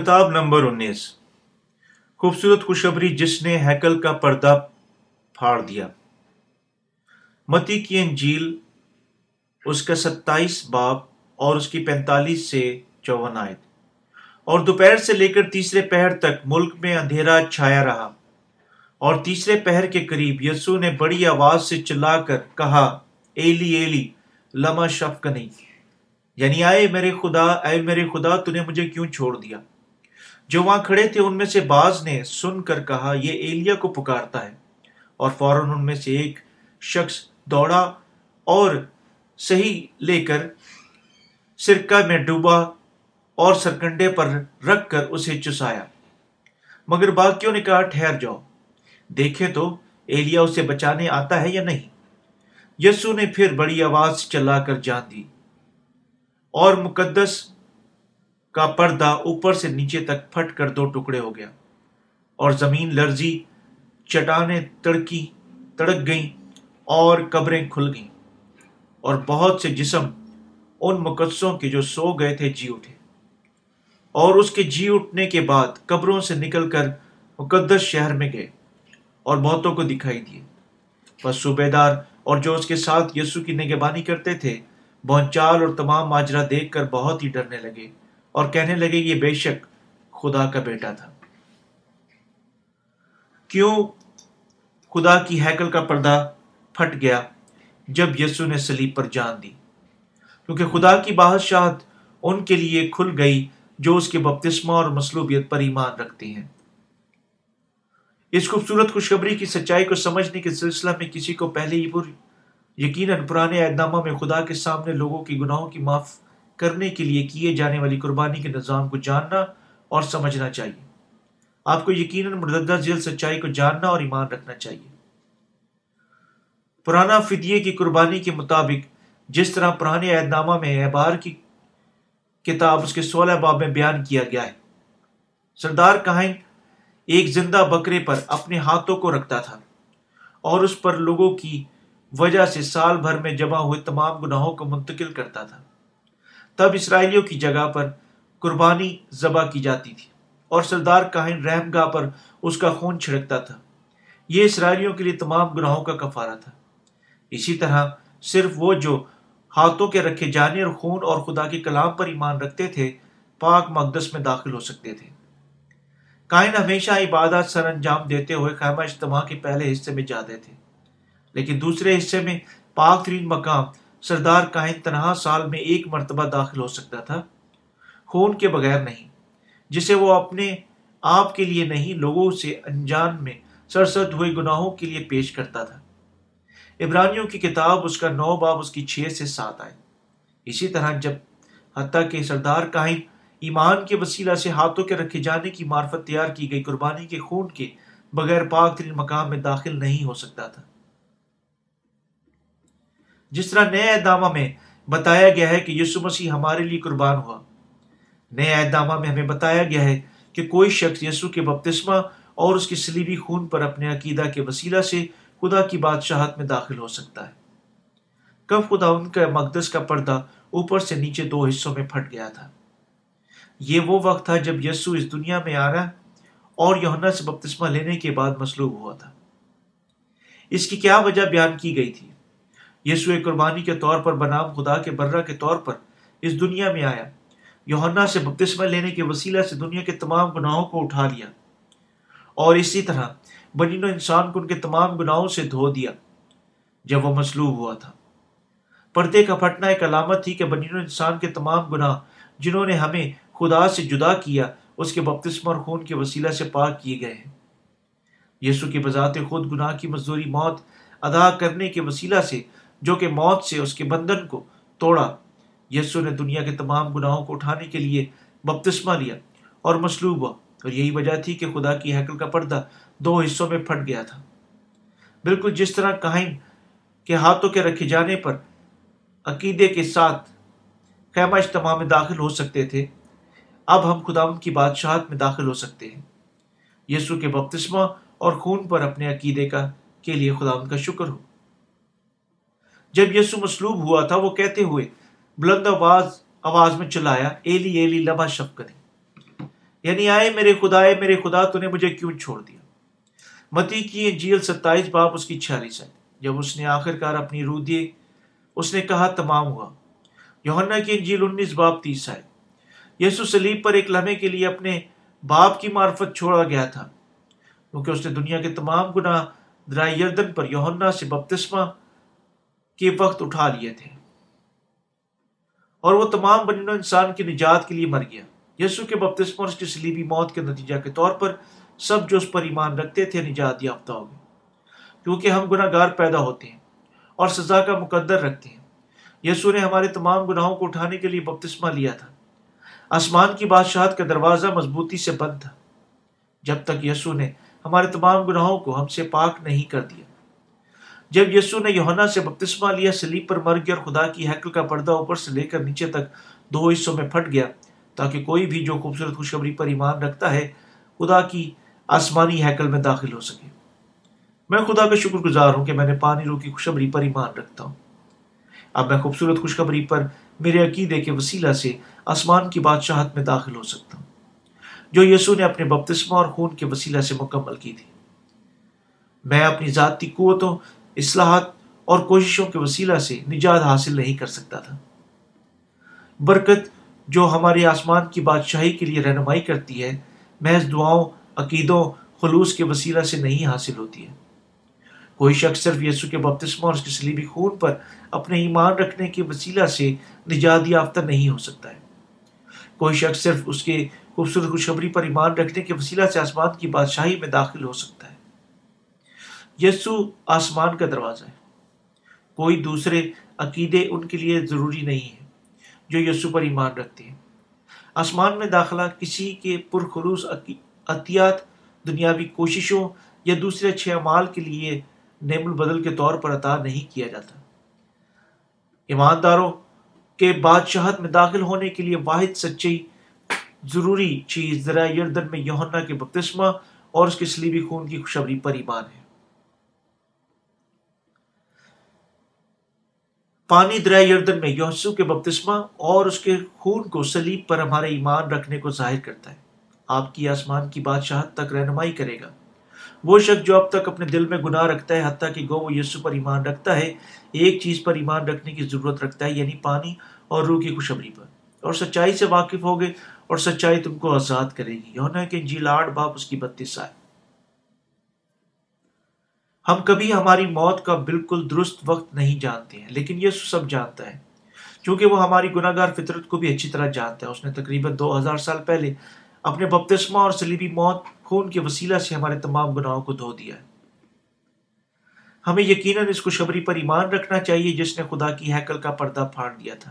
کتاب نمبر 19، خوبصورت خوشخبری جس نے ہیکل کا پردہ پھاڑ دیا۔ متی کی انجیل اس کا 27 باب اور اس کی 45 سے 54 آیت۔ اور دوپہر سے لے کر تیسرے پہر تک ملک میں اندھیرا چھایا رہا، اور تیسرے پہر کے قریب یسوع نے بڑی آواز سے چلا کر کہا، ایلی ایلی لما شبقتنی، یعنی آئے میرے خدا، اے میرے خدا، تو نے مجھے کیوں چھوڑ دیا۔ جو وہاں کھڑے تھے ان میں سے بعض نے سن کر کہا، یہ ایلیا کو پکارتا ہے، اور فوراً ان میں سے ایک شخص دوڑا اور صحیح لے کر سرکہ میں ڈوبا اور سرکنڈے پر رکھ کر اسے چسایا۔ مگر باقیوں نے کہا، ٹھہر جاؤ، دیکھیں تو ایلیا اسے بچانے آتا ہے یا نہیں۔ یسوع نے پھر بڑی آواز چلا کر جان دی، اور مقدس کا پردہ اوپر سے نیچے تک پھٹ کر 2 ٹکڑے ہو گیا، اور زمین لرزی، چٹانیں تڑک گئیں اور قبریں کھل گئیں، اور بہت سے جسم ان مقدسوں کے جو سو گئے تھے جی اٹھے۔ اور اس کے جی اٹھنے کے بعد قبروں سے نکل کر مقدس شہر میں گئے اور بہتوں کو دکھائی دیے۔ پس صوبیدار اور جو اس کے ساتھ یسوع کی نگہبانی کرتے تھے بہت چال اور تمام ماجرا دیکھ کر بہت ہی ڈرنے لگے، اور کہنے لگے، یہ بے شک خدا کا بیٹا تھا۔ کیوں خدا کی ہیکل کا پردہ پھٹ گیا جب یسوع نے صلیب پر جان دی؟ کیونکہ خدا کی بادشاہت ان کے لیے کھل گئی جو اس کے بپتسمہ اور مصلوبیت پر ایمان رکھتے ہیں۔ اس خوبصورت خوشخبری کی سچائی کو سمجھنے کے سلسلہ میں کسی کو پہلے ہی یقیناً پرانے عہد نامہ میں خدا کے سامنے لوگوں کی گناہوں کی معاف کرنے کے لیے کیے جانے والی قربانی کے نظام کو جاننا اور سمجھنا چاہیے۔ آپ کو یقیناً مرددہ ذیل سچائی کو جاننا اور ایمان رکھنا چاہیے۔ پرانا فدیے کی قربانی کے مطابق جس طرح پرانے عہد نامہ میں احبار کی کتاب اس کے 16 باب میں بیان کیا گیا ہے، سردار کاہن ایک زندہ بکرے پر اپنے ہاتھوں کو رکھتا تھا، اور اس پر لوگوں کی وجہ سے سال بھر میں جمع ہوئے تمام گناہوں کو منتقل کرتا تھا۔ تب اسرائیلیوں کی جگہ پر قربانی ذبح کی جاتی تھی، اور سردار کاہن رحم گاہ پر اس کا خون چھڑکتا تھا۔ یہ اسرائیلیوں کے لیے تمام گناہوں کا کفارہ تھا۔ اسی طرح صرف وہ جو ہاتھوں کے رکھے جانے اور خون اور خدا کے کلام پر ایمان رکھتے تھے پاک مقدس میں داخل ہو سکتے تھے۔ کائن ہمیشہ عبادت سر انجام دیتے ہوئے خیمہ اجتماع کے پہلے حصے میں جاتے تھے، لیکن دوسرے حصے میں پاک ترین مقام سردار کائن تنہا سال میں ایک مرتبہ داخل ہو سکتا تھا، خون کے بغیر نہیں، جسے وہ اپنے آپ کے لیے نہیں لوگوں سے انجان میں سرزد ہوئے گناہوں کے لیے پیش کرتا تھا۔ عبرانیوں کی کتاب اس کا 9 باب اس کی 6 سے 7 آئے۔ اسی طرح جب حتیٰ کہ سردار کاہن ایمان کے وسیلہ سے ہاتھوں کے رکھے جانے کی معرفت تیار کی گئی قربانی کے خون کے بغیر پاک ترین مقام میں داخل نہیں ہو سکتا تھا۔ جس طرح نئے عہد نامہ میں بتایا گیا ہے کہ یسوع مسیح ہمارے لیے قربان ہوا، نئے عہد نامہ میں ہمیں بتایا گیا ہے کہ کوئی شخص یسوع کے بپتسمہ اور اس کے صلیبی خون پر اپنے عقیدہ کے وسیلہ سے خدا کی بادشاہت میں داخل ہو سکتا ہے۔ کب خدا ان کا مقدس کا پردہ اوپر سے نیچے 2 حصوں میں پھٹ گیا تھا؟ یہ وہ وقت تھا جب یسوع اس دنیا میں آیا اور یوحنا سے بپتسمہ لینے کے بعد مصلوب ہوا تھا۔ اس کی کیا وجہ بیان کی گئی تھی؟ یسوع قربانی کے طور پر بنام خدا کے برہ کے طور پر اس دنیا میں آیا، یوحنا سے بپتسمہ لینے کے وسیلہ سے دنیا کے تمام گناہوں کو اٹھا لیا، اور اسی طرح بنی نوع انسان کو ان کے تمام گناہوں سے دھو دیا جب وہ مصلوب ہوا تھا۔ پردے کا پھٹنا ایک علامت تھی کہ بنی نوع انسان کے تمام گناہ جنہوں نے ہمیں خدا سے جدا کیا اس کے بپتسمہ اور خون کے وسیلہ سے پاک کیے گئے ہیں۔ یسوع کی بذات خود گناہ کی مزدوری موت ادا کرنے کے وسیلہ سے، جو کہ موت سے اس کے بندھن کو توڑا، یسوع نے دنیا کے تمام گناہوں کو اٹھانے کے لیے بپتسمہ لیا اور مصلوب ہوا، اور یہی وجہ تھی کہ خدا کی ہیکل کا پردہ 2 حصوں میں پھٹ گیا تھا۔ بالکل جس طرح کاہن کے ہاتھوں کے رکھے جانے پر عقیدے کے ساتھ خیمہ اجتماع میں داخل ہو سکتے تھے، اب ہم خداوند کی بادشاہت میں داخل ہو سکتے ہیں۔ یسوع کے بپتسمہ اور خون پر اپنے عقیدے کے لیے خداوند کا شکر ہو۔ جب یسوع مصلوب ہوا تھا وہ کہتے ہوئے بلند آواز میں چلایا، ایلی ایلی لما شبقتنی، یعنی آئے میرے خدا تو نے مجھے کیوں چھوڑ دیا. متی کی انجیل 27 باب اس کی 46 ہے. جب اس نے آخر کار اپنی روح دی اس نے کہا تمام ہوا. یوحنا کی انجیل 19 باب 30 ہے. یسوع صلیب پر ایک لمحے کے لیے اپنے باپ کی معرفت چھوڑا گیا تھا کیونکہ اس نے دنیا کے تمام گناہ درائے یردن پر یوحنا سے بپتسمہ کے وقت اٹھا لیے تھے اور وہ تمام بنی انسان کی نجات کے لیے مر گیا. یسوع کے بپتسمہ اور اس کی صلیبی موت کے نتیجہ کے طور پر سب جو اس پر ایمان رکھتے تھے نجات یافتہ ہو گئے. کیونکہ ہم گناہ گار پیدا ہوتے ہیں اور سزا کا مقدر رکھتے ہیں، یسوع نے ہمارے تمام گناہوں کو اٹھانے کے لیے بپتسمہ لیا تھا. آسمان کی بادشاہت کا دروازہ مضبوطی سے بند تھا جب تک یسوع نے ہمارے تمام گناہوں کو ہم سے پاک نہیں کر دیا. جب یسوع نے یوحنا سے بپتسمہ لیا، صلیب پر مر گیا اور خدا کی ہیکل کا پردہ اوپر سے لے کر نیچے تک دو حصوں میں پھٹ گیا تاکہ کوئی بھی جو خوبصورت خوشخبری پر ایمان رکھتا ہے خدا کی آسمانی ہیکل میں داخل ہو سکے. میں خدا کا شکر گزار ہوں کہ میں نے پانی روح کی خوشخبری پر ایمان رکھتا ہوں. اب میں خوبصورت خوشخبری پر میرے عقیدے کے وسیلہ سے آسمان کی بادشاہت میں داخل ہو سکتا ہوں جو یسوع نے اپنے بپتسمہ اور خون کے وسیلہ سے مکمل کی تھی. میں اپنی ذاتی قوتوں، اصلاحات اور کوششوں کے وسیلہ سے نجات حاصل نہیں کر سکتا تھا. برکت جو ہمارے آسمان کی بادشاہی کے لیے رہنمائی کرتی ہے محض دعاؤں، عقیدوں، خلوص کے وسیلہ سے نہیں حاصل ہوتی ہے. کوئی شخص صرف یسوع کے بپتسمہ اور اس کے صلیبی خون پر اپنے ایمان رکھنے کے وسیلہ سے نجات یافتہ نہیں ہو سکتا ہے. کوئی شخص صرف اس کے خوبصورت خوشخبری پر ایمان رکھنے کے وسیلہ سے آسمان کی بادشاہی میں داخل ہو سکتا ہے. یسوع آسمان کا دروازہ ہے. کوئی دوسرے عقیدے ان کے لیے ضروری نہیں ہیں جو یسوع پر ایمان رکھتے ہیں. آسمان میں داخلہ کسی کے پرخلوص عطیات، دنیاوی کوششوں یا دوسرے اچھے اعمال کے لیے نعم البدل کے طور پر عطا نہیں کیا جاتا. ایمانداروں کے بادشاہت میں داخل ہونے کے لیے واحد سچی ضروری چیز ذرائع یردن میں یوحنا کے بپتسمہ اور اس کے صلیبی خون کی خوشخبری پر ایمان ہے. پانی ذرائع یردن میں یسوع کے بپتسمہ اور اس کے خون کو صلیب پر ہمارے ایمان رکھنے کو ظاہر کرتا ہے. آپ کی آسمان کی بادشاہت تک رہنمائی کرے گا. وہ شخص جو اب تک اپنے دل میں گناہ رکھتا ہے حتیٰ کہ گو وہ یسوع پر ایمان رکھتا ہے، ایک چیز پر ایمان رکھنے کی ضرورت رکھتا ہے یعنی پانی اور روح کی خوشخبری پر، اور سچائی سے واقف ہوگے اور سچائی تم کو آزاد کرے گی. یوحنا کی انجیل 8 باب اس کی 32 آیت. ہم کبھی ہماری موت کا بالکل درست وقت نہیں جانتے ہیں لیکن یسوع سب جانتا ہے. چونکہ وہ ہماری گناہ گار فطرت کو بھی اچھی طرح جانتا ہے، اس نے تقریباً 2000 سال پہلے اپنے بپتسمہ اور صلیبی موت خون کے وسیلہ سے ہمارے تمام گناہوں کو دھو دیا ہے. ہمیں یقیناً اس خوشخبری پر ایمان رکھنا چاہیے جس نے خدا کی ہیکل کا پردہ پھاڑ دیا تھا.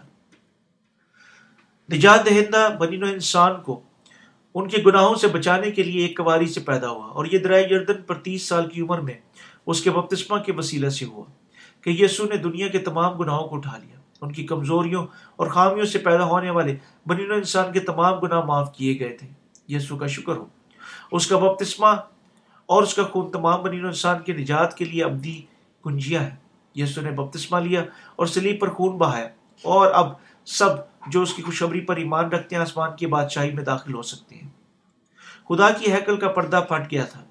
نجات دہندہ بنی نوع انسان کو ان کے گناہوں سے بچانے کے لیے ایک کنواری سے پیدا ہوا اور یہ دریا یردن پر 30 سال کی عمر میں اس کے بپتسمہ کے وسیلہ سے ہوا کہ یسوع نے دنیا کے تمام گناہوں کو اٹھا لیا. ان کی کمزوریوں اور خامیوں سے پیدا ہونے والے بنی نوع انسان کے تمام گناہ معاف کیے گئے تھے. یسوع کا شکر ہو. اس کا بپتسمہ اور اس کا خون تمام بنی نوع انسان کے نجات کے لیے ابدی کنجیا ہے. یسوع نے بپتسمہ لیا اور صلیب پر خون بہایا اور اب سب جو اس کی خوشخبری پر ایمان رکھتے ہیں آسمان کی بادشاہی میں داخل ہو سکتے ہیں. خدا کی ہیکل کا پردہ پھٹ گیا تھا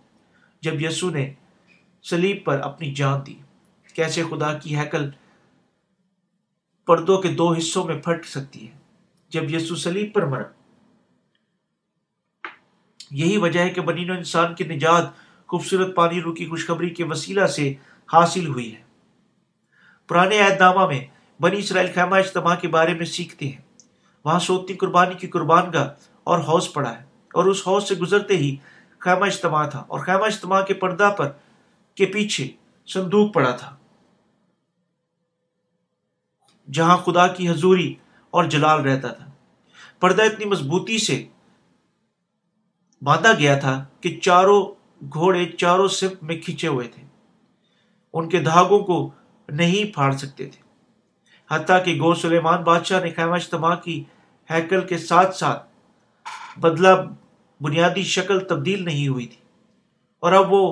جب یسوع نے صلیب پر اپنی جان دی. کیسے خدا کی ہیکل پردوں کے 2 حصوں میں پھٹ سکتی ہے جب یسوع صلیب پر مرا؟ یہی وجہ ہے کہ بنی نوع انسان کی نجات خوبصورت پانی روح کی خوشخبری کے وسیلہ سے حاصل ہوئی ہے. پرانے عہد نامہ میں بنی اسرائیل خیمہ اجتماع کے بارے میں سیکھتے ہیں. وہاں سوتی قربانی کی قربانگاہ اور حوض پڑا ہے اور اس حوض سے گزرتے ہی خیمہ اجتماع تھا اور خیمہ اجتماع کے پردہ پر کے پیچھے صندوق پڑا تھا جہاں خدا کی حضوری اور جلال رہتا تھا. پردہ اتنی مضبوطی سے باندھا گیا تھا کہ چاروں گھوڑے چاروں صف میں کھینچے ہوئے تھے، ان کے دھاگوں کو نہیں پھاڑ سکتے تھے. حتیٰ کہ گو سلیمان بادشاہ نے خیمہ اجتماع کی ہیکل کے ساتھ ساتھ بدلہ بنیادی شکل تبدیل نہیں ہوئی تھی اور اب وہ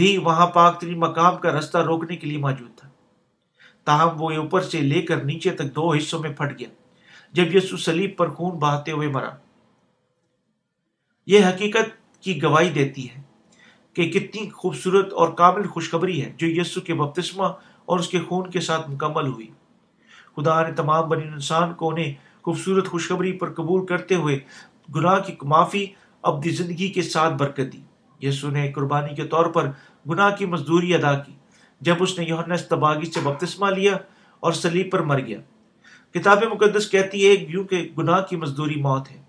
بھی وہاں پاک ترین مقام کا رستہ روکنے کے لیے موجود تھا. تاہم وہ اوپر سے لے کر نیچے تک 2 حصوں میں پھٹ گیا جب یسوع صلیب پر خون بہاتے ہوئے مرا. یہ حقیقت کی گواہی دیتی ہے کہ کتنی خوبصورت اور کامل خوشخبری ہے جو یسوع کے بپتسمہ اور اس کے خون کے ساتھ مکمل ہوئی۔ خدا نے تمام بنی انسان کو انہیں خوبصورت خوشخبری پر قبول کرتے ہوئے گناہ کی معافی ابدی زندگی کے ساتھ برکت دی۔ یسوع نے قربانی کے طور پر گناہ کی مزدوری ادا کی جب اس نے یوحنا اصطباغی سے بپتسمہ لیا اور صلیب پر مر گیا۔ کتاب مقدس کہتی ہے یوں کہ گناہ کی مزدوری موت ہے۔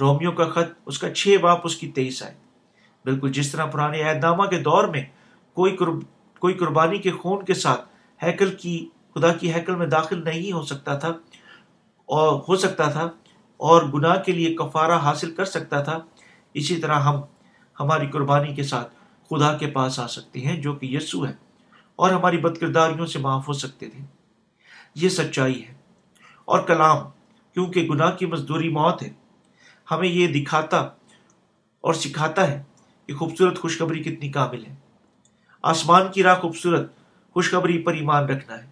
رومیوں کا خط اس کا 6 باب اس کی 23 آئے۔ بالکل جس طرح پرانے عہد نامہ کے دور میں کوئی قربانی کے خون کے ساتھ ہیکل کی خدا کی ہیکل میں داخل نہیں ہو سکتا تھا اور گناہ کے لیے کفارہ حاصل کر سکتا تھا، اسی طرح ہم ہماری قربانی کے ساتھ خدا کے پاس آ سکتے ہیں جو کہ یسوع ہے، اور ہماری بدکرداریوں سے معاف ہو سکتے تھے۔ یہ سچائی ہے اور کلام، کیونکہ گناہ کی مزدوری موت ہے، ہمیں یہ دکھاتا اور سکھاتا ہے کہ خوبصورت خوشخبری کتنی کامل ہے۔ آسمان کی راہ خوبصورت خوشخبری پر ایمان رکھنا ہے۔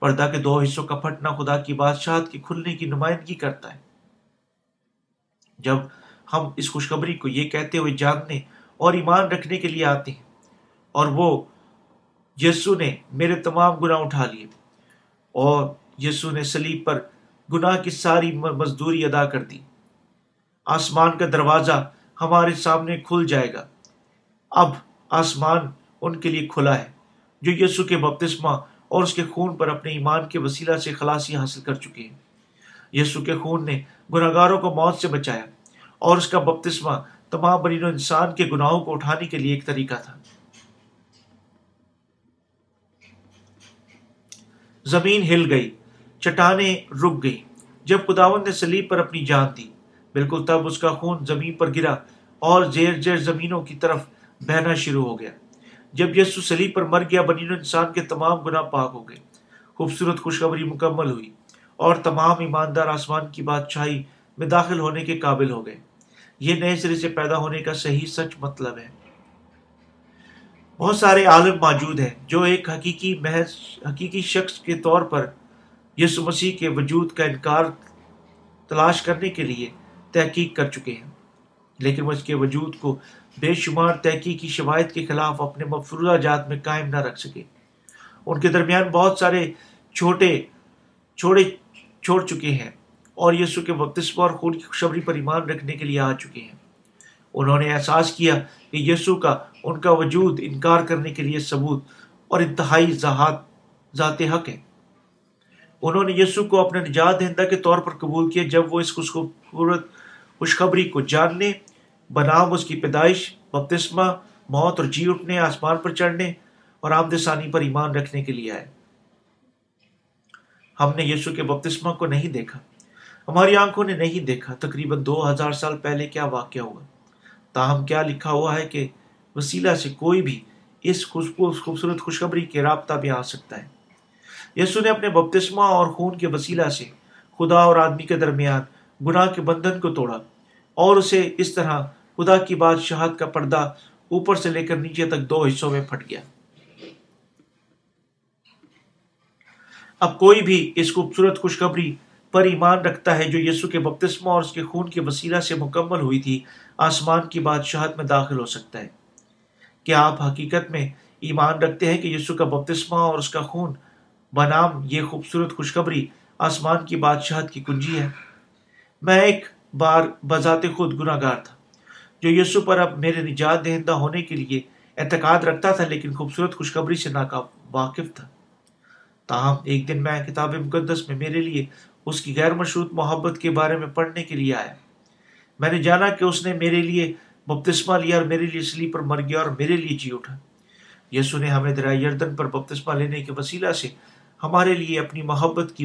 پردہ کے 2 حصوں کا پھٹنا خدا کی بادشاہت کے کھلنے کی نمائندگی کرتا ہے۔ جب ہم اس خوشخبری کو یہ کہتے ہوئے جاننے اور ایمان رکھنے کے لیے آتے ہیں اور وہ یسوع نے میرے تمام گناہ اٹھا لیے اور یسوع نے صلیب پر گناہ کی ساری مزدوری ادا کر دی، آسمان کا دروازہ ہمارے سامنے کھل جائے گا۔ اب آسمان ان کے لیے کھلا ہے جو یسوع کے بپتسمہ اور اس کے خون پر اپنے ایمان کے وسیلہ سے خلاصی حاصل کر چکے ہیں۔ یسوع کے خون نے گناہگاروں کو موت سے بچایا اور اس کا بپتسمہ تمام بنی نوع انسان کے گناہوں کو اٹھانے کے لیے ایک طریقہ تھا۔ زمین ہل گئی، چٹانیں رک گئی جب خداوند نے صلیب پر اپنی جان دی۔ بالکل تب اس کا خون زمین پر گرا اور زیر زیر زمینوں کی طرف بہنا شروع ہو گیا۔ جب یسوع صلیب پر مر گیا، بنی نوع انسان کے تمام گناہ پاک ہو گئے، خوبصورت خوشخبری مکمل ہوئی اور تمام ایماندار آسمان کی بادشاہی میں داخل ہونے کے قابل ہو گئے۔ یہ نئے سرے سے پیدا ہونے کا صحیح سچ مطلب ہے۔ بہت سارے عالم موجود ہیں جو ایک حقیقی شخص کے طور پر یسوع مسیح کے وجود کا انکار تلاش کرنے کے لیے تحقیق کر چکے ہیں، لیکن وہ اس کے وجود کو بے شمار تحقیقی شواہد کے خلاف اپنے مفروضہ جات میں قائم نہ رکھ سکے۔ ان کے درمیان بہت سارے چھوڑ چکے ہیں اور یسوع کے بپتسمہ اور خون کی خوشخبری پر ایمان رکھنے کے لیے آ چکے ہیں۔ انہوں نے احساس کیا کہ یسوع کا ان کا وجود انکار کرنے کے لیے ثبوت اور انتہائی ذات حق ہے۔ انہوں نے یسوع کو اپنے نجات دہندہ کے طور پر قبول کیا جب وہ اس خوبصورت خوشخبری کو جاننے، بنام اس کی پیدائش، بپتسمہ، موت اور جی اٹھنے، آسمان پر چڑھنے اور آمد ثانی پر ایمان رکھنے کے لیے آئے۔ ہم نے یسوع کے بپتسمہ کو نہیں دیکھا، ہماری آنکھوں نے نہیں دیکھا تقریباً 2000 سال پہلے کیا واقعہ ہوا، تاہم کیا لکھا ہوا ہے کہ وسیلہ سے کوئی بھی اس خوبصورت خوشخبری کے رابطہ میں آ سکتا ہے۔ یسوع نے اپنے بپتسمہ اور خون کے وسیلہ سے خدا اور آدمی کے درمیان گناہ کے بندھن کو توڑا اور اسے اس طرح خدا کی بادشاہت کا پردہ اوپر سے لے کر نیچے تک 2 حصوں میں پھٹ گیا۔ اب کوئی بھی اس خوبصورت خوشخبری پر ایمان رکھتا ہے جو یسوع کے بپتسمہ اور اس کے خون کے وسیلہ سے مکمل ہوئی تھی، آسمان کی بادشاہت میں داخل ہو سکتا ہے۔ کیا آپ حقیقت میں ایمان رکھتے ہیں کہ یسوع کا بپتسمہ اور اس کا خون بنام یہ خوبصورت خوشخبری آسمان کی بادشاہت کی کنجی ہے؟ میں ایک بار بذات خود گناہ گار تھا جو یسوع پر اب میرے نجات دہندہ ہونے کے لیے اعتقاد رکھتا تھا، لیکن خوبصورت خوشخبری سے ناواقف تھا۔ تاہم ایک دن میں کتاب مقدس میں میرے لیے اس کی غیر مشروط محبت کے بارے میں پڑھنے کے لیے آیا۔ میں نے جانا کہ اس نے میرے لیے بپتسمہ لیا اور میرے لیے صلیب پر مر گیا اور میرے لیے جی اٹھا۔ یسوع نے ہمیں دریا یردن پر بپتسمہ لینے کے وسیلہ سے ہمارے لیے اپنی محبت کی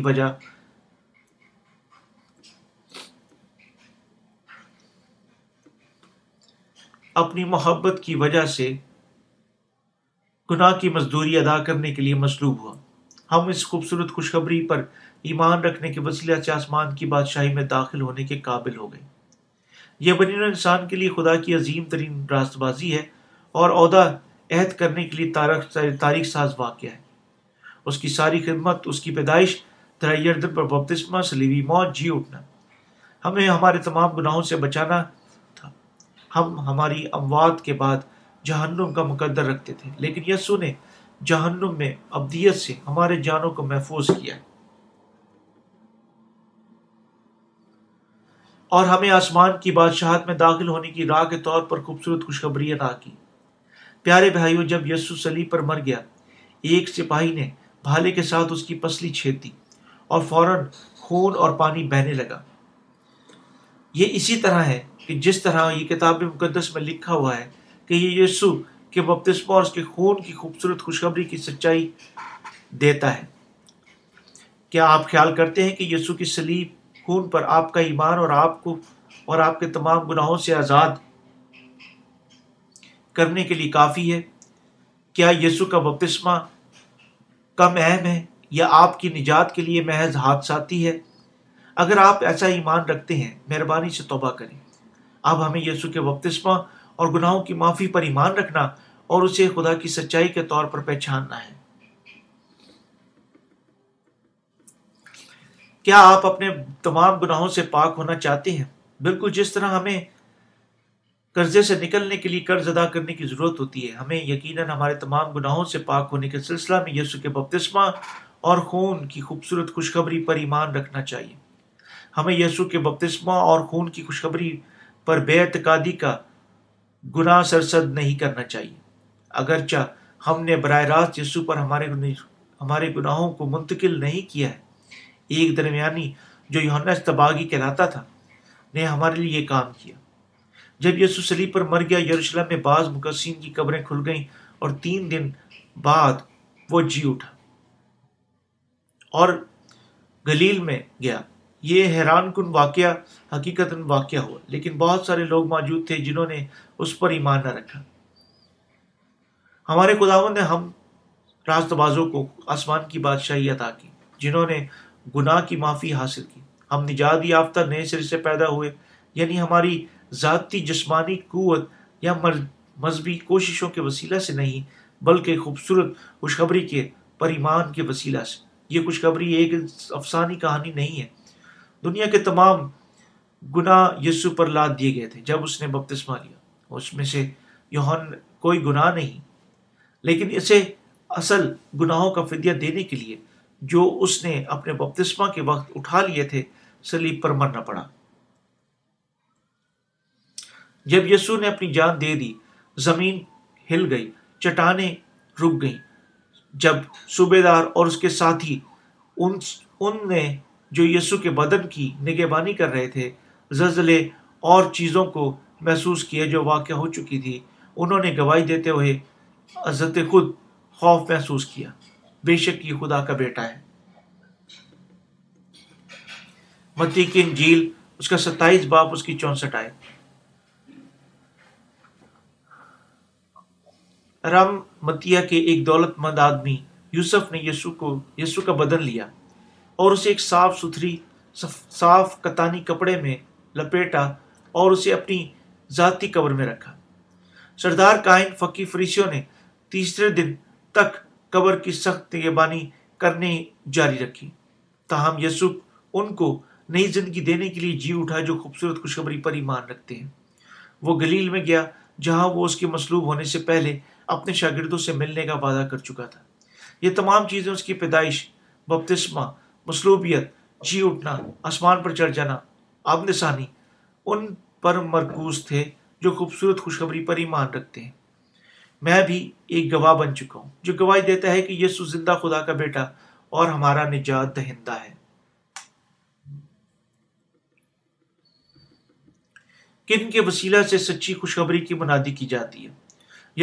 وجہ سے گناہ کی مزدوری ادا کرنے کے لیے مصلوب ہوا۔ ہم اس خوبصورت خوشخبری پر ایمان رکھنے کے وسیلہ سے آسمان کی بادشاہی میں داخل ہونے کے قابل ہو گئے۔ یہ بنی نوع انسان کے لیے خدا کی عظیم ترین راست بازی ہے اور عہدہ عہد کرنے کے لیے تاریخ ساز واقعہ ہے۔ اس کی ساری خدمت، اس کی پیدائش، دریا یردن پر بپتسمہ، صلیبی موت، جی اٹھنا، ہمیں ہمارے تمام گناہوں سے بچانا تھا۔ ہم ہماری اموات کے بعد جہنم کا مقدر رکھتے تھے، لیکن یسوع نے جہنم میں ابدیت سے ہمارے جانوں کو محفوظ کیا ہے اور ہمیں آسمان کی بادشاہت میں داخل ہونے کی راہ کے طور پر خوبصورت خوشخبری عطا کی۔ پیارے بھائیو، جب یسوع صلیب پر مر گیا، ایک سپاہی نے بھالے کے ساتھ اس کی پسلی چھید دی اور فوراً خون اور پانی بہنے لگا۔ یہ اسی طرح ہے کہ جس طرح یہ کتاب مقدس میں لکھا ہوا ہے کہ یہ یسوع کے بپتسمہ اور اس کے خون کی خوبصورت خوشخبری کی سچائی دیتا ہے۔ کیا آپ خیال کرتے ہیں کہ یسوع کی صلیب خون پر آپ کا ایمان اور آپ کو اور آپ کے تمام گناہوں سے آزاد کرنے کے لیے کافی ہے؟ کیا یسوع کا بپتسمہ کم اہم ہے یا آپ کی نجات کے لیے محض حادثاتی ہے؟ اگر آپ ایسا ایمان رکھتے ہیں، مہربانی سے توبہ کریں۔ اب ہمیں یسوع کے بپتسمہ اور گناہوں کی معافی پر ایمان رکھنا اور اسے خدا کی سچائی کے طور پر پہچاننا ہے۔ کیا آپ اپنے تمام گناہوں سے پاک ہونا چاہتے ہیں؟ بالکل جس طرح ہمیں قرضے سے نکلنے کے لیے قرض ادا کرنے کی ضرورت ہوتی ہے، ہمیں یقیناً ہمارے تمام گناہوں سے پاک ہونے کے سلسلہ میں یسوع کے بپتسمہ اور خون کی خوبصورت خوشخبری پر ایمان رکھنا چاہیے۔ ہمیں یسوع کے بپتسمہ اور خون کی خوشخبری پر بے اعتقادی کا گناہ سرزد نہیں کرنا چاہیے، اگرچہ ہم نے براہ راست یسوع پر ہمارے گناہوں کو منتقل نہیں کیا ہے۔ ایک درمیانی جو یوحنا اصطباغی کہلاتا تھا نے ہمارے لیے یہ کام کیا۔ جب یسوع صلیب پر مر گیا، یروشلم میں بعض مقدسین کی قبریں کھل گئیں اور 3 دن بعد وہ جی اٹھا اور گلیل میں گیا۔ یہ حیران کن واقعہ حقیقتاً واقعہ ہوا، لیکن بہت سارے لوگ موجود تھے جنہوں نے اس پر ایمان نہ رکھا۔ ہمارے خداوند نے ہم راست بازوں کو آسمان کی بادشاہی عطا کی جنہوں نے گناہ کی معافی حاصل کی۔ ہم نجات یافتہ نئے سرے سے پیدا ہوئے، یعنی ہماری ذاتی جسمانی قوت یا مذہبی کوششوں کے وسیلہ سے نہیں، بلکہ خوبصورت خوشخبری کے پر ایمان کے وسیلہ سے۔ یہ خوشخبری ایک افسانی کہانی نہیں ہے۔ دنیا کے تمام گناہ یسوع پر لاد دیے گئے تھے جب اس نے بپتسمہ لیا۔ اس میں سے یوحنا کوئی گناہ نہیں، لیکن اسے اصل گناہوں کا فدیہ دینے کے لیے جو اس نے اپنے بپتسمہ کے وقت اٹھا لیے تھے، صلیب پر مرنا پڑا۔ جب یسوع نے اپنی جان دے دی، زمین ہل گئی، چٹانیں رک گئیں۔ جب صوبیدار اور اس کے ساتھی ان نے جو یسوع کے بدن کی نگہبانی کر رہے تھے، زلزلے اور چیزوں کو محسوس کیا جو واقع ہو چکی تھی، انہوں نے گواہی دیتے ہوئے عزت خود خوف محسوس کیا، بے شک یہ خدا کا بیٹا ہے۔ متی کی انجیل اس کا 27 باب اس کی 64 آیت۔ ارم متیا کے ایک دولت مند آدمی یوسف نے یسوع کا بدن لیا اور اسے ایک صاف کتانی کپڑے میں لپیٹا اور اسے اپنی ذاتی قبر میں رکھا۔ سردار کاہن فقی فریسیوں نے تیسرے دن تک قبر کی سخت نگہبانی کرنے جاری رکھی، تاہم یسوع ان کو نئی زندگی دینے کے لیے جی اٹھا جو خوبصورت خوشخبری پر ایمان رکھتے ہیں۔ وہ گلیل میں گیا جہاں وہ اس کے مصلوب ہونے سے پہلے اپنے شاگردوں سے ملنے کا وعدہ کر چکا تھا۔ یہ تمام چیزیں اس کی پیدائش، بپتسمہ، مصلوبیت، جی اٹھنا، آسمان پر چڑھ جانا، آمد ثانی، ان پر مرکوز تھے جو خوبصورت خوشخبری پر ایمان رکھتے ہیں۔ میں بھی ایک گواہ بن چکا ہوں جو گواہی دیتا ہے کہ یسوع زندہ خدا کا بیٹا اور ہمارا نجات دہندہ ہے۔ کن کے وسیلہ سے سچی خوشخبری کی منادی کی جاتی ہے؟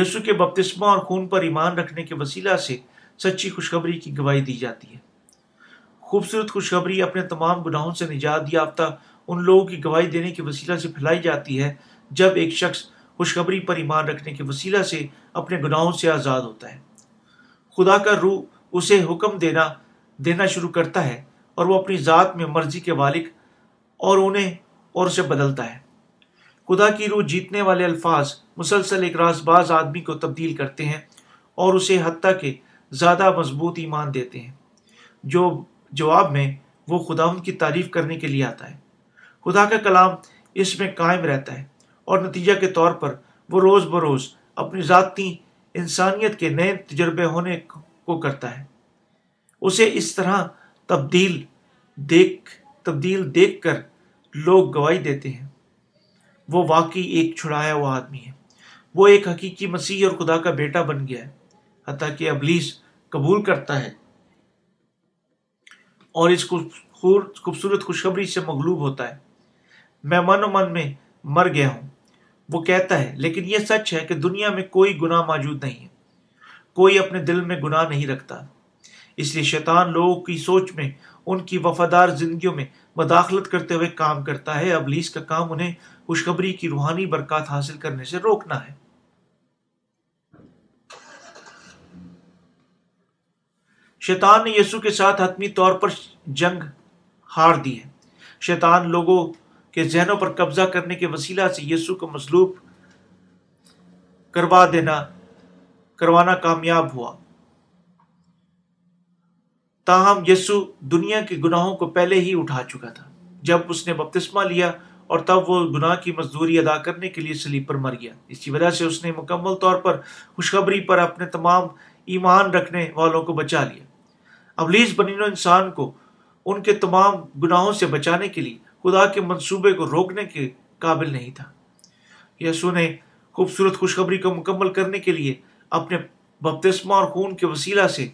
یسوع کے بپتسمہ اور خون پر ایمان رکھنے کے وسیلہ سے سچی خوشخبری کی گواہی دی جاتی ہے۔ خوبصورت خوشخبری اپنے تمام گناہوں سے نجات یافتہ ان لوگوں کی گواہی دینے کے وسیلہ سے پھیلائی جاتی ہے۔ جب ایک شخص خوشخبری پر ایمان رکھنے کے وسیلہ سے اپنے گناہوں سے آزاد ہوتا ہے، خدا کا روح اسے حکم دینا شروع کرتا ہے اور وہ اپنی ذات میں مرضی کے مالک اور اسے بدلتا ہے۔ خدا کی روح جیتنے والے الفاظ مسلسل ایک راست باز آدمی کو تبدیل کرتے ہیں اور اسے حتیٰ کہ زیادہ مضبوط ایمان دیتے ہیں۔ جو جواب میں وہ خدا ان کی تعریف کرنے کے لیے آتا ہے۔ خدا کا کلام اس میں قائم رہتا ہے اور نتیجہ کے طور پر وہ روز بروز اپنی ذاتی انسانیت کے نئے تجربے ہونے کو کرتا ہے. اسے اس طرح تبدیل دیکھ کر لوگ گواہی دیتے ہیں، وہ واقعی ایک چھڑایا ہوا آدمی ہے، وہ ایک حقیقی مسیح اور خدا کا بیٹا بن گیا ہے. حتیٰ کہ ابلیس قبول کرتا ہے اور اس خوبصورت خوشخبری سے مغلوب ہوتا ہے. میں من و من میں مر گیا ہوں، وہ کہتا ہے، لیکن یہ سچ ہے کہ دنیا میں کوئی گناہ موجود نہیں ہے، کوئی اپنے دل میں گناہ نہیں رکھتا. اس لیے شیطان لوگوں کی سوچ میں، ان کی وفادار زندگیوں میں مداخلت کرتے ہوئے کام کرتا ہے. ابلیس کا کام انہیں خوشخبری کی روحانی برکات حاصل کرنے سے روکنا ہے. شیطان نے یسوع کے ساتھ حتمی طور پر جنگ ہار دی ہے. شیطان لوگوں کے ذہنوں پر قبضہ کرنے کے وسیلہ سے یسوع کو مصلوب کروانا کامیاب ہوا. تاہم یسوع دنیا کے گناہوں کو پہلے ہی اٹھا چکا تھا جب اس نے بپتسمہ لیا، اور تب وہ گناہ کی مزدوری ادا کرنے کے لیے صلیب پر مر گیا. اسی وجہ سے اس نے مکمل طور پر خوشخبری پر اپنے تمام ایمان رکھنے والوں کو بچا لیا. ابلیس بنی نوع انسان کو ان کے تمام گناہوں سے بچانے کے لیے خدا کے منصوبے کو روکنے کے قابل نہیں تھا. یسوع نے خوبصورت خوشخبری کو مکمل کرنے کے لیے اپنے بپتسمہ اور خون کے وسیلہ سے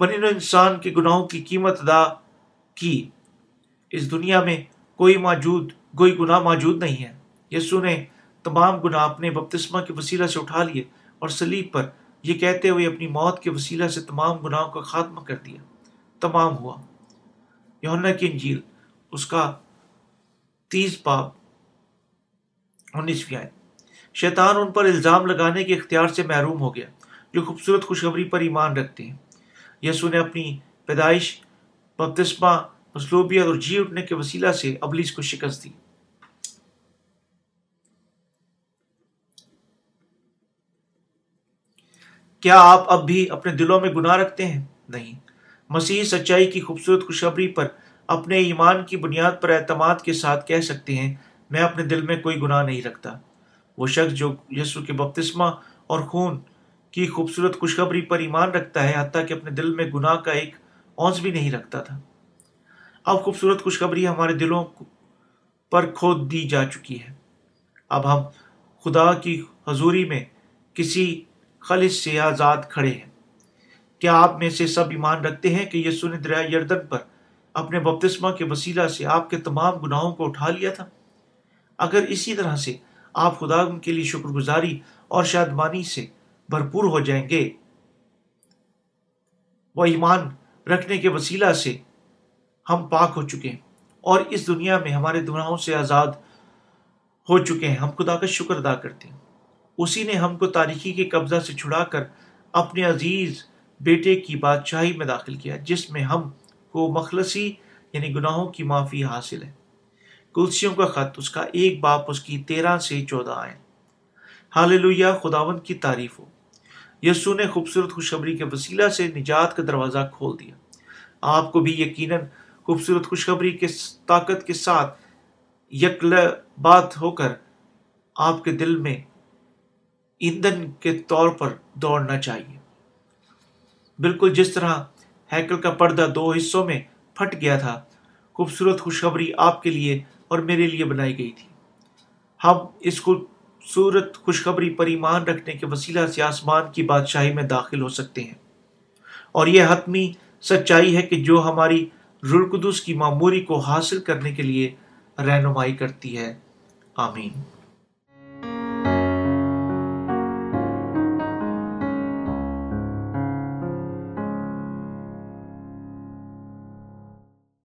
بنی نوع انسان کے گناہوں کی قیمت ادا کی. اس دنیا میں کوئی گناہ موجود نہیں ہے. یسوع نے تمام گناہ اپنے بپتسمہ کے وسیلہ سے اٹھا لیے اور صلیب پر یہ کہتے ہوئے اپنی موت کے وسیلہ سے تمام گناہوں کا خاتمہ کر دیا. تمام ہوا. یوحنا کی انجیل اس کا 30 باب 19 آیت. شیطان ان پر الزام لگانے کے اختیار سے محروم ہو گیا جو خوبصورت خوشخبری پر ایمان رکھتے ہیں. یسوع نے اپنی پیدائش، بپتسمہ، مصلوبیت اور جی اٹھنے کے وسیلہ سے ابلیس کو شکست دی. کیا آپ اب بھی اپنے دلوں میں گناہ رکھتے ہیں؟ نہیں. مسیح سچائی کی خوبصورت خوشخبری پر اپنے ایمان کی بنیاد پر اعتماد کے ساتھ کہہ سکتے ہیں، میں اپنے دل میں کوئی گناہ نہیں رکھتا. وہ شخص جو یسوع کے بپتسمہ اور خون کی خوبصورت خوشخبری پر ایمان رکھتا ہے، حتیٰ کہ اپنے دل میں گناہ کا ایک اونس بھی نہیں رکھتا تھا، اب خوبصورت خوشخبری ہمارے دلوں پر کھود دی جا چکی ہے. اب ہم خدا کی حضوری میں کسی خالص سے آزاد کھڑے ہیں. کیا آپ میں سے سب ایمان رکھتے ہیں کہ یسوع نے دریا یردن پر اپنے بپتسمہ کے وسیلہ سے آپ کے تمام گناہوں کو اٹھا لیا تھا؟ اگر اسی طرح سے آپ خدا کے لیے شکر گزاری اور شادمانی سے بھرپور ہو جائیں گے. وہ ایمان رکھنے کے وسیلہ سے ہم پاک ہو چکے ہیں اور اس دنیا میں ہمارے گناہوں سے آزاد ہو چکے ہیں. ہم خدا کا شکر ادا کرتے ہیں. اسی نے ہم کو تاریکی کے قبضہ سے چھڑا کر اپنے عزیز بیٹے کی بادشاہی میں داخل کیا، جس میں ہم کو مخلصی یعنی گناہوں کی معافی حاصل ہے. کلسیوں کا خط اس کا 1 باب اس کی 13 سے 14 آئیں. ہاللویہ، خداوند کی تعریف ہو. یسوع نے خوبصورت خوشخبری کے وسیلہ سے نجات کا دروازہ کھول دیا. آپ کو بھی یقیناً خوبصورت خوشخبری کے طاقت کے ساتھ یکلبات ہو کر آپ کے دل میں ایندھن کے طور پر دوڑنا چاہیے. بالکل جس طرح ہیکل کا پردہ 2 حصوں میں پھٹ گیا تھا، خوبصورت خوشخبری آپ کے لیے اور میرے لیے بنائی گئی تھی. ہم اس خوبصورت خوشخبری پر ایمان رکھنے کے وسیلہ سے آسمان کی بادشاہی میں داخل ہو سکتے ہیں، اور یہ حتمی سچائی ہے کہ جو ہماری روح القدس کی معموری کو حاصل کرنے کے لیے رہنمائی کرتی ہے. آمین.